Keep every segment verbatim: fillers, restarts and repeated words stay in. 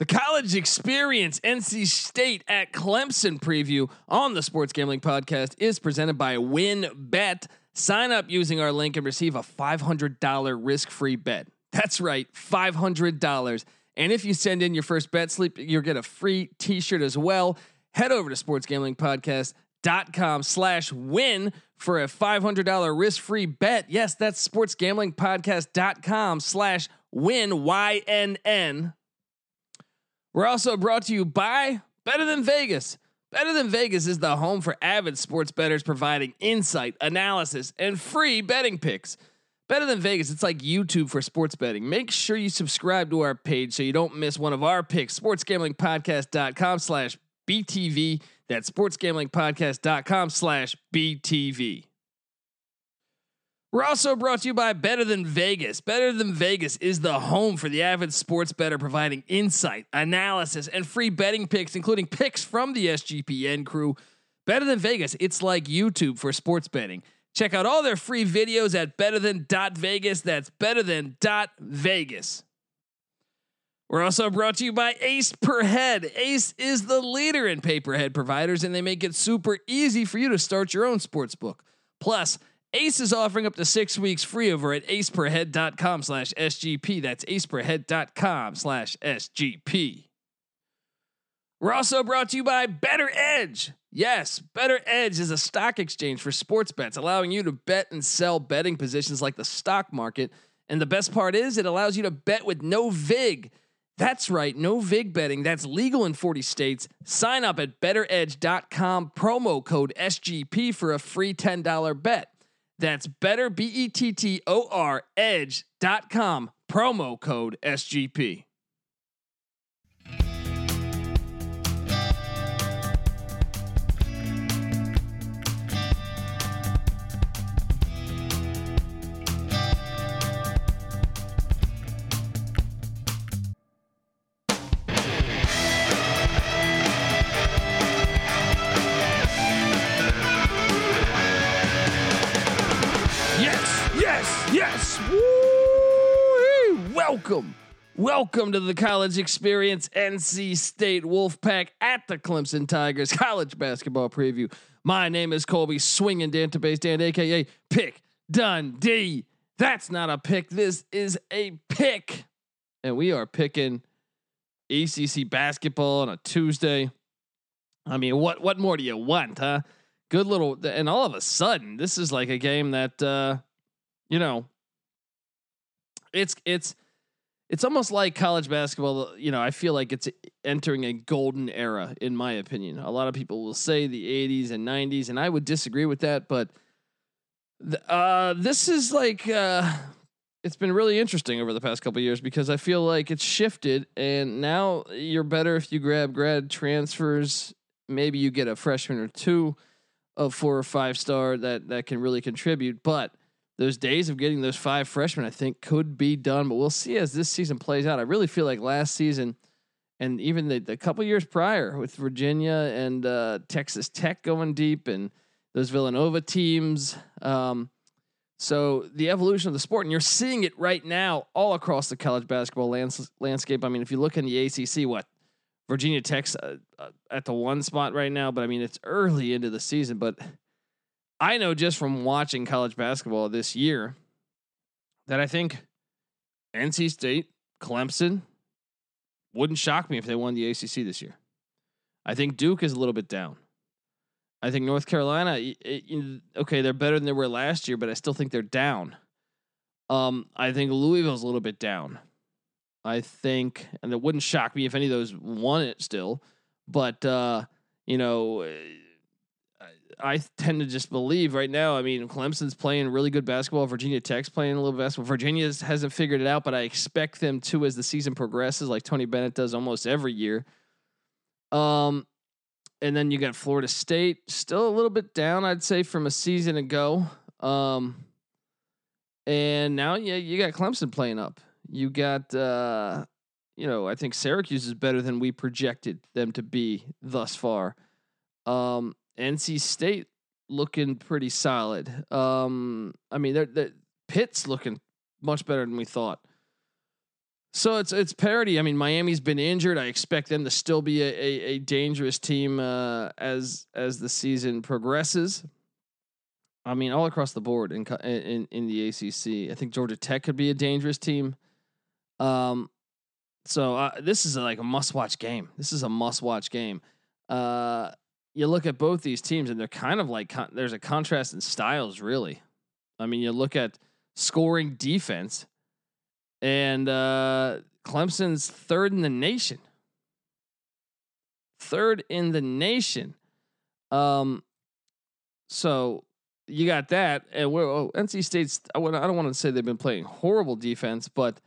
The College Experience N C State at Clemson preview on the Sports Gambling Podcast is presented by Win Bet. Sign up using our link and receive a five hundred dollars risk-free bet. That's right, five hundred dollars. And if you send in your first bet slip, you'll get a free t-shirt as well. Head over to sportsgamblingpodcast.com slash win for a five hundred dollars risk-free bet. Yes, that's sportsgamblingpodcast.com slash win, Y N N. We're also brought to you by Better Than Vegas. Better Than Vegas is the home for avid sports bettors, providing insight, analysis, and free betting picks. Better Than Vegas, it's like YouTube for sports betting. Make sure you subscribe to our page so you don't miss one of our picks. sportsgamblingpodcast.com slash BTV. That's sportsgamblingpodcast.com slash BTV. We're also brought to you by Better Than Vegas. Better Than Vegas is the home for the avid sports bettor, providing insight, analysis, and free betting picks, including picks from the S G P N crew. Better Than Vegas, it's like YouTube for sports betting. Check out all their free videos at betterthan.vegas. That's betterthan.vegas. We're also brought to you by Ace per Head. Ace is the leader in paperhead providers, and they make it super easy for you to start your own sports book. Plus, Ace is offering up to six weeks free over at aceperhead.com slash SGP. That's aceperhead.com slash SGP. We're also brought to you by BetterEdge. Yes, BetterEdge is a stock exchange for sports bets, allowing you to bet and sell betting positions like the stock market. And the best part is it allows you to bet with no vig. That's right, no vig betting. That's legal in forty states. Sign up at better edge dot com, promo code S G P for a free ten dollars bet. That's better, B E T T O R, edge dot com, promo code S G P. Yes, woo-hoo. Welcome, welcome to the College Experience N C State Wolfpack at the Clemson Tigers college basketball preview. My name is Colby Swinging Dantabase Dan, aka Pick Dundee. That's not a pick. This is a pick, and we are picking A C C basketball on a Tuesday. I mean, what what more do you want, huh? Good little, and all of a sudden, this is like a game that, uh, you know, it's, it's, it's almost like college basketball. You know, I feel like it's entering a golden era, in my opinion. A lot of people will say the eighties and nineties, and I would disagree with that, but the, uh, this is like, uh, it's been really interesting over the past couple of years because I feel like it's shifted, and now you're better if you grab grad transfers. Maybe you get a freshman or two of four or five star that, that can really contribute, but those days of getting those five freshmen, I think, could be done, but we'll see as this season plays out. I really feel like last season and even the, the couple years prior with Virginia and uh, Texas Tech going deep and those Villanova teams. Um, so the evolution of the sport, and you're seeing it right now all across the college basketball lands, landscape. I mean, if you look in the A C C, what Virginia Tech's uh, uh, at the one spot right now, but I mean, it's early into the season, but I know just from watching college basketball this year that I think N C State, Clemson wouldn't shock me if they won the A C C this year. I think Duke is a little bit down. I think North Carolina, it, it, okay, they're better than they were last year, but I still think they're down. Um, I think Louisville's a little bit down. I think, and it wouldn't shock me if any of those won it still, but uh, you know, I tend to just believe right now. I mean, Clemson's playing really good basketball. Virginia Tech's playing a little basketball. Virginia hasn't figured it out, but I expect them to as the season progresses, like Tony Bennett does almost every year. Um, and then you got Florida State, still a little bit down, I'd say, from a season ago. Um, and now yeah, you got Clemson playing up. You got, uh, you know, I think Syracuse is better than we projected them to be thus far. Um, N C State looking pretty solid. Um, I mean, they're, they're Pitt's looking much better than we thought. So it's it's parity. I mean, Miami's been injured. I expect them to still be a, a, a dangerous team uh, as as the season progresses. I mean, all across the board in in in the A C C. I think Georgia Tech could be a dangerous team. Um, so uh, this is a, like a must-watch game. This is a must-watch game. Uh, you look at both these teams, and they're kind of like con- there's a contrast in styles, really. I mean, you look at scoring defense. And uh, Clemson's third in the nation. Third in the nation. Um, so you got that, and we're, oh, N C State's. I, w- I don't want to say they've been playing horrible defense, but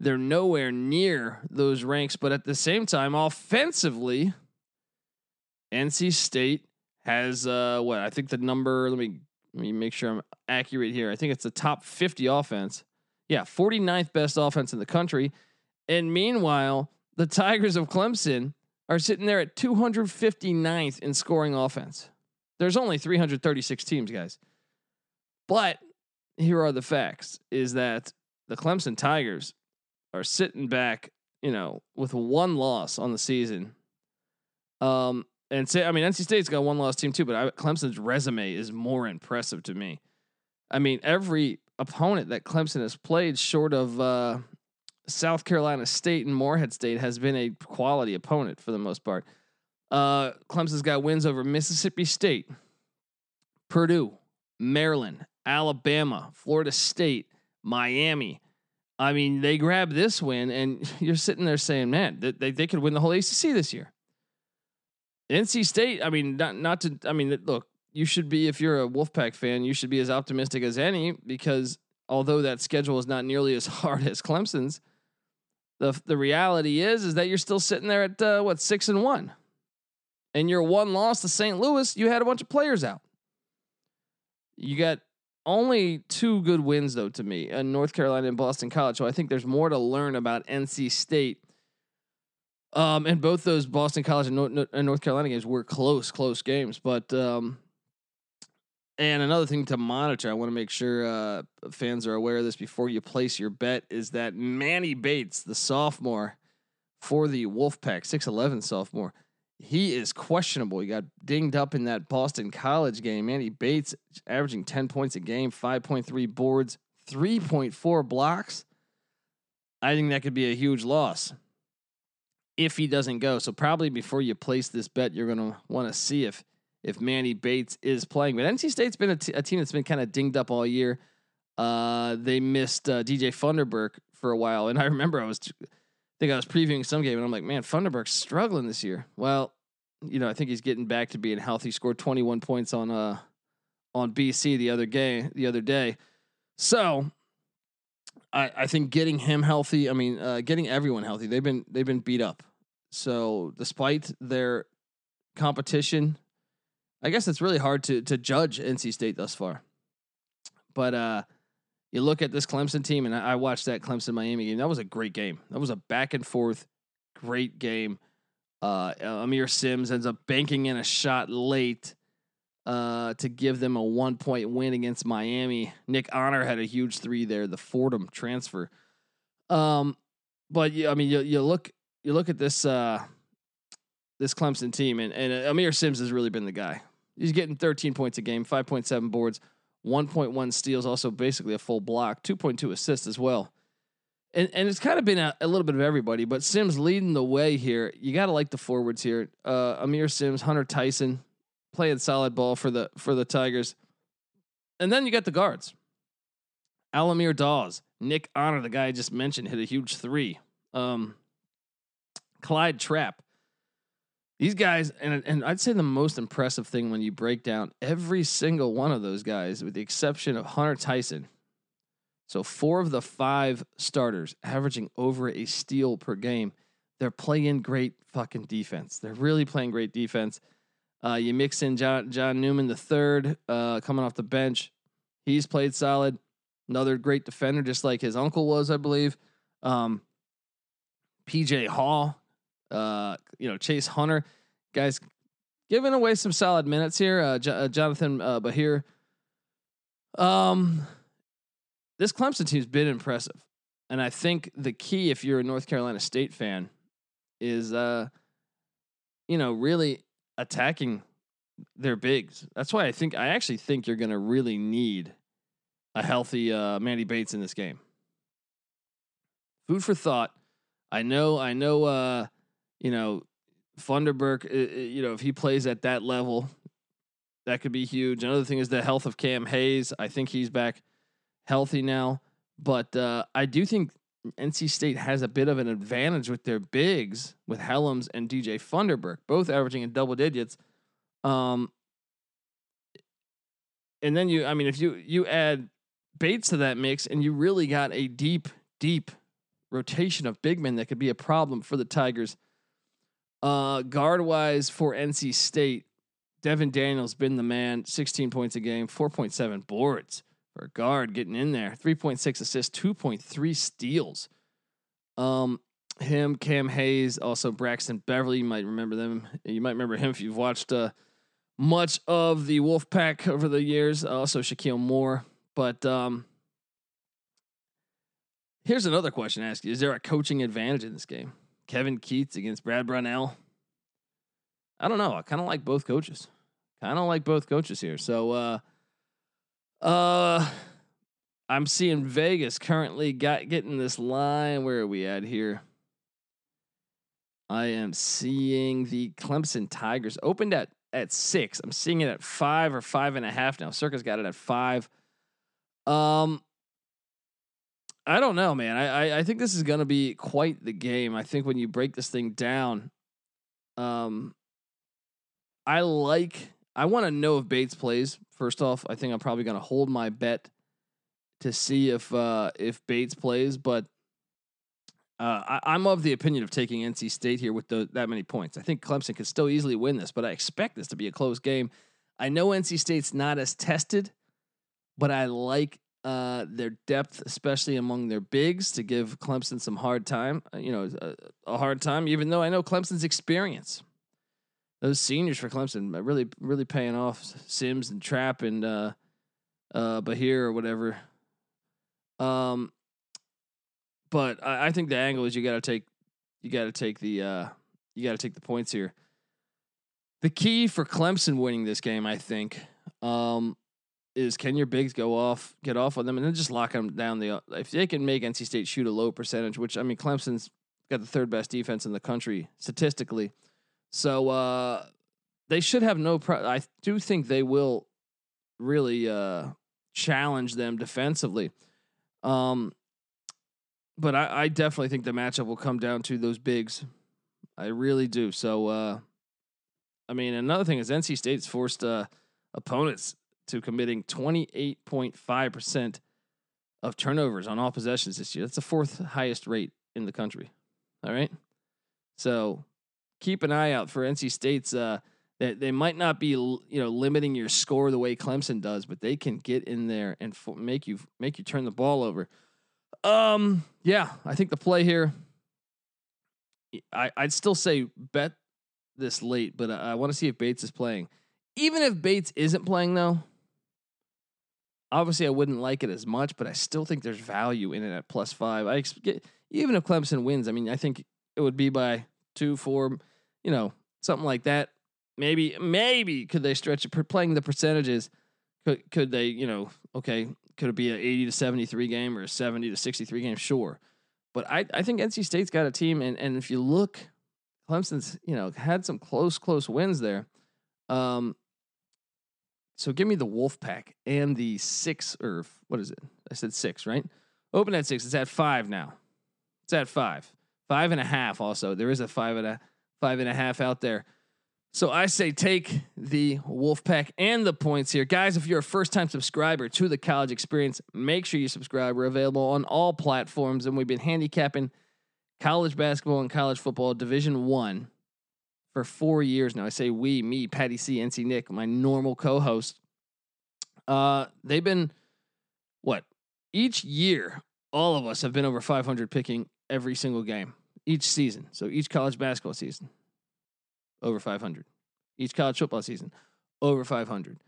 they're nowhere near those ranks. But at the same time, offensively, N C State has uh, what I think the number. Let me let me make sure I'm accurate here. I think it's the top fifty offense. Yeah, forty-ninth best offense in the country. And meanwhile, the Tigers of Clemson are sitting there at two hundred fifty-ninth in scoring offense. There's only three hundred thirty-six teams, guys. But here are the facts, is that the Clemson Tigers are sitting back, you know, with one loss on the season. Um, and say, I mean, N C State's got one loss team too, but I, Clemson's resume is more impressive to me. I mean, every opponent that Clemson has played short of uh, South Carolina State and Morehead State has been a quality opponent for the most part. Uh, Clemson's got wins over Mississippi State, Purdue, Maryland, Alabama, Florida State, Miami. I mean, they grab this win and you're sitting there saying, man, they, they, they could win the whole A C C this year. N C State. I mean, not, not to, I mean, look, you should be, if you're a Wolfpack fan, you should be as optimistic as any, because although that schedule is not nearly as hard as Clemson's, the the reality is, is that you're still sitting there at uh, what, six and one, and your one loss to Saint Louis, you had a bunch of players out. You got only two good wins though, to me, in North Carolina and Boston College. So I think there's more to learn about N C State. Um, and both those Boston College and North Carolina games were close, close games, but, um, and another thing to monitor, I want to make sure uh, fans are aware of this before you place your bet, is that Manny Bates, the sophomore for the Wolfpack, six eleven sophomore, he is questionable. He got dinged up in that Boston College game. Manny Bates averaging ten points a game, five point three boards, three point four blocks. I think that could be a huge loss if he doesn't go. So probably before you place this bet, you're going to want to see if if Manny Bates is playing. But N C State's been a, t- a team that's been kind of dinged up all year. Uh, they missed uh, D J Funderburk for a while. And I remember I was, I think I was previewing some game and I'm like, man, Funderburk's struggling this year. Well, you know, I think he's getting back to being healthy. He scored twenty-one points on, uh, on B C the other game, the other day. So I, I think getting him healthy, I mean, uh, getting everyone healthy, they've been, they've been beat up. So despite their competition, I guess it's really hard to to judge N C State thus far, but uh, you look at this Clemson team, and I, I watched that Clemson Miami game. That was a great game. That was a back and forth, great game. Uh, Aamir Simms ends up banking in a shot late uh, to give them a one point win against Miami. Nick Honor had a huge three there, the Fordham transfer. Um, but yeah, I mean, you you look you look at this uh, this Clemson team, and and Aamir Simms has really been the guy. He's getting thirteen points a game, five point seven boards, one point one steals, also basically a full block, two point two assists as well. And and it's kind of been a, a little bit of everybody, but Simms leading the way here. You got to like the forwards here. Uh, Aamir Simms, Hunter Tyson playing solid ball for the for the Tigers. And then you got the guards. Alamir Dawes, Nick Honor, the guy I just mentioned, hit a huge three. Um, Clyde Trapp. These guys, and and I'd say the most impressive thing when you break down every single one of those guys, with the exception of Hunter Tyson. So four of the five starters averaging over a steal per game. They're playing great fucking defense. They're really playing great defense. Uh, you mix in John John Newman, the third, uh, coming off the bench. He's played solid. Another great defender, just like his uncle was, I believe. Um, P J Hall. Uh, you know, Chase Hunter, guys, giving away some solid minutes here. Uh, J- uh Jonathan uh, Bahir. Um, this Clemson team's been impressive. And I think the key, if you're a North Carolina State fan, is, uh, you know, really attacking their bigs. That's why I think I actually think you're going to really need a healthy uh, Manny Bates in this game. Food for thought. I know, I know, uh, you know, Funderburk, uh, you know, if he plays at that level, that could be huge. Another thing is the health of Cam Hayes. I think he's back healthy now. But uh, I do think N C State has a bit of an advantage with their bigs, with Helms and D J Funderburk, both averaging in double digits. Um, and then you, I mean, if you you add Bates to that mix, and you really got a deep, deep rotation of big men that could be a problem for the Tigers. Uh, guard wise for N C State, Devin Daniels been the man. sixteen points a game, four point seven boards. Or guard getting in there, three point six assists, two point three steals. Um, him, Cam Hayes, also Braxton Beverly. You might remember them. You might remember him if you've watched uh, much of the Wolfpack over the years. Also Shaquille Moore. But um, here's another question to ask you: is there a coaching advantage in this game? Kevin Keats against Brad Brunell. I don't know. I kind of like both coaches. Kind of like both coaches here. So. Uh, Uh, I'm seeing Vegas currently got getting this line. Where are we at here? I am seeing the Clemson Tigers opened at, at six. I'm seeing it at five or five and a half now. Circa's got it at five. Um, I don't know, man. I I, I think this is going to be quite the game. I think when you break this thing down, um, I like. I want to know if Bates plays. First off, I think I'm probably going to hold my bet to see if uh, if Bates plays. But uh, I, I'm of the opinion of taking N C State here with the, that many points. I think Clemson could still easily win this, but I expect this to be a close game. I know N C State's not as tested, but I like uh, their depth, especially among their bigs, to give Clemson some hard time. You know, a, a hard time. Even though I know Clemson's experience. Those seniors for Clemson are really, really paying off. Simms and Trapp and uh, uh, Bahir or whatever. Um, but I, I think the angle is you got to take, you got to take the, uh, you got to take the points here. The key for Clemson winning this game, I think, um, is can your bigs go off, get off on them, and then just lock them down. The if they can make N C State shoot a low percentage, which I mean, Clemson's got the third best defense in the country statistically. So uh, they should have no pro- I do think they will really uh, challenge them defensively. Um, but I, I definitely think the matchup will come down to those bigs. I really do. So, uh, I mean, another thing is N C State's forced uh, opponents to committing twenty-eight point five percent of turnovers on all possessions this year. That's the fourth highest rate in the country. All right. So keep an eye out for N C State's. Uh, they, they might not be, you know, limiting your score the way Clemson does, but they can get in there and f- make you make you turn the ball over. Um, yeah, I think the play here. I I'd still say bet this late, but I, I want to see if Bates is playing. Even if Bates isn't playing, though, obviously I wouldn't like it as much, but I still think there's value in it at plus five. I ex- get, even if Clemson wins, I mean, I think it would be by two, four, you know, something like that. Maybe, maybe could they stretch it? Playing the percentages, could could they, you know, okay, could it be an eighty to seventy-three game or a seventy to sixty-three game? Sure. But I, I think N C State's got a team. And, and if you look, Clemson's, you know, had some close, close wins there. Um, so give me the Wolfpack and the six, or what is it? I said six, right? Open at six. It's at five now. It's at five. Five and a half. Also, there is a five and a five and a half out there. So I say take the Wolfpack and the points here, guys. If you're a first-time subscriber to the College Experience, make sure you subscribe. We're available on all platforms, and we've been handicapping college basketball and college football Division One for four years now. I say we, me, Patty C, N C Nick, my normal co-host. Uh, they've been what each year. All of us have been over five hundred picking every single game. Each season. So each college basketball season, over five hundred. Each college football season, over five hundred.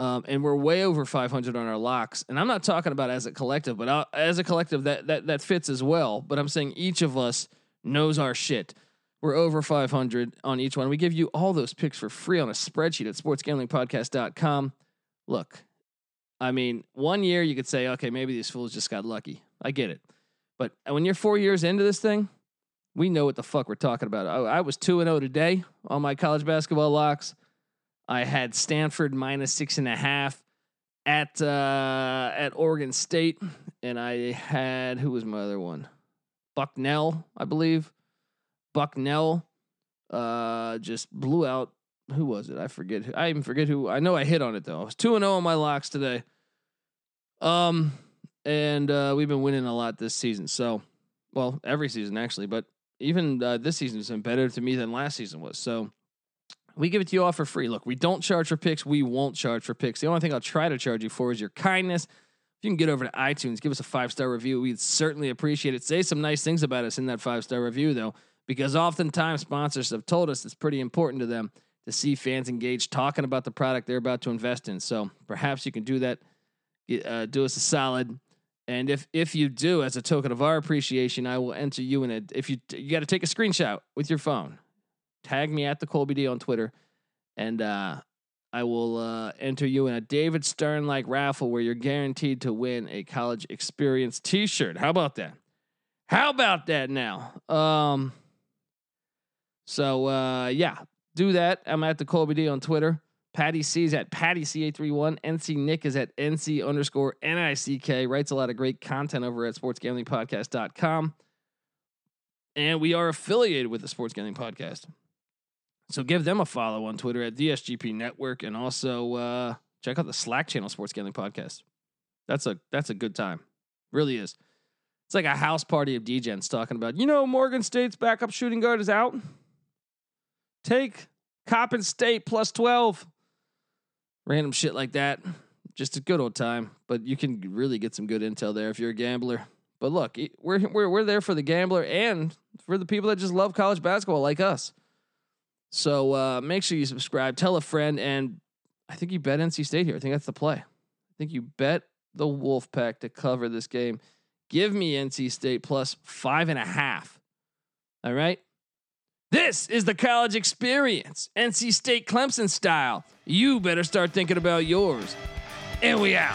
Um, and we're way over five hundred on our locks. And I'm not talking about as a collective, but I'll, as a collective that, that, that fits as well. But I'm saying each of us knows our shit. We're over five hundred on each one. We give you all those picks for free on a spreadsheet at sports gambling podcast dot com. Look, I mean, one year you could say, okay, maybe these fools just got lucky. I get it. But when you're four years into this thing, we know what the fuck we're talking about. I, I was two and oh today on my college basketball locks. I had Stanford minus six and a half at uh, at Oregon State, and I had who was my other one? Bucknell, I believe. Bucknell uh, just blew out. Who was it? I forget. I even forget who. I know I hit on it though. I was two and zero on my locks today. Um, and uh, we've been winning a lot this season. So, well, every season actually, but even uh, this season has been better to me than last season was. So. We give it to you all for free. Look, we don't charge for picks. We won't charge for picks. The only thing I'll try to charge you for is your kindness. If you can get over to iTunes, give us a five-star review. We'd certainly appreciate it. Say some nice things about us in that five-star review, though, because oftentimes sponsors have told us it's pretty important to them to see fans engaged talking about the product they're about to invest in. So perhaps you can do that. Uh, do us a solid. And if if you do, as a token of our appreciation, I will enter you in a – if you you got to take a screenshot with your phone. Tag me at the Colby D on Twitter, and uh, I will uh, enter you in a David Stern like raffle where you're guaranteed to win a college experience T-shirt. How about that? How about that now? Um, so uh, yeah, do that. I'm at the Colby D on Twitter. Patty C is at Patty C eight three one. N C Nick is at N C underscore N I C K. Writes a lot of great content over at sports gambling podcast dot com, and we are affiliated with the Sports Gambling Podcast. So give them a follow on Twitter at D S G P Network, and also uh, check out the Slack channel, Sports Gambling Podcast. That's a that's a good time, really is. It's like a house party of D-gens talking about, you know, Morgan State's backup shooting guard is out. Take Coppin State plus twelve. Random shit like that, just a good old time. But you can really get some good intel there if you're a gambler. But look, we're we're we're there for the gambler and for the people that just love college basketball like us. So uh, make sure you subscribe, tell a friend, and I think you bet N C State here. I think that's the play. I think you bet the Wolfpack to cover this game. Give me N C State plus five and a half. All right. This is the college experience, N C State Clemson style. You better start thinking about yours. And we out.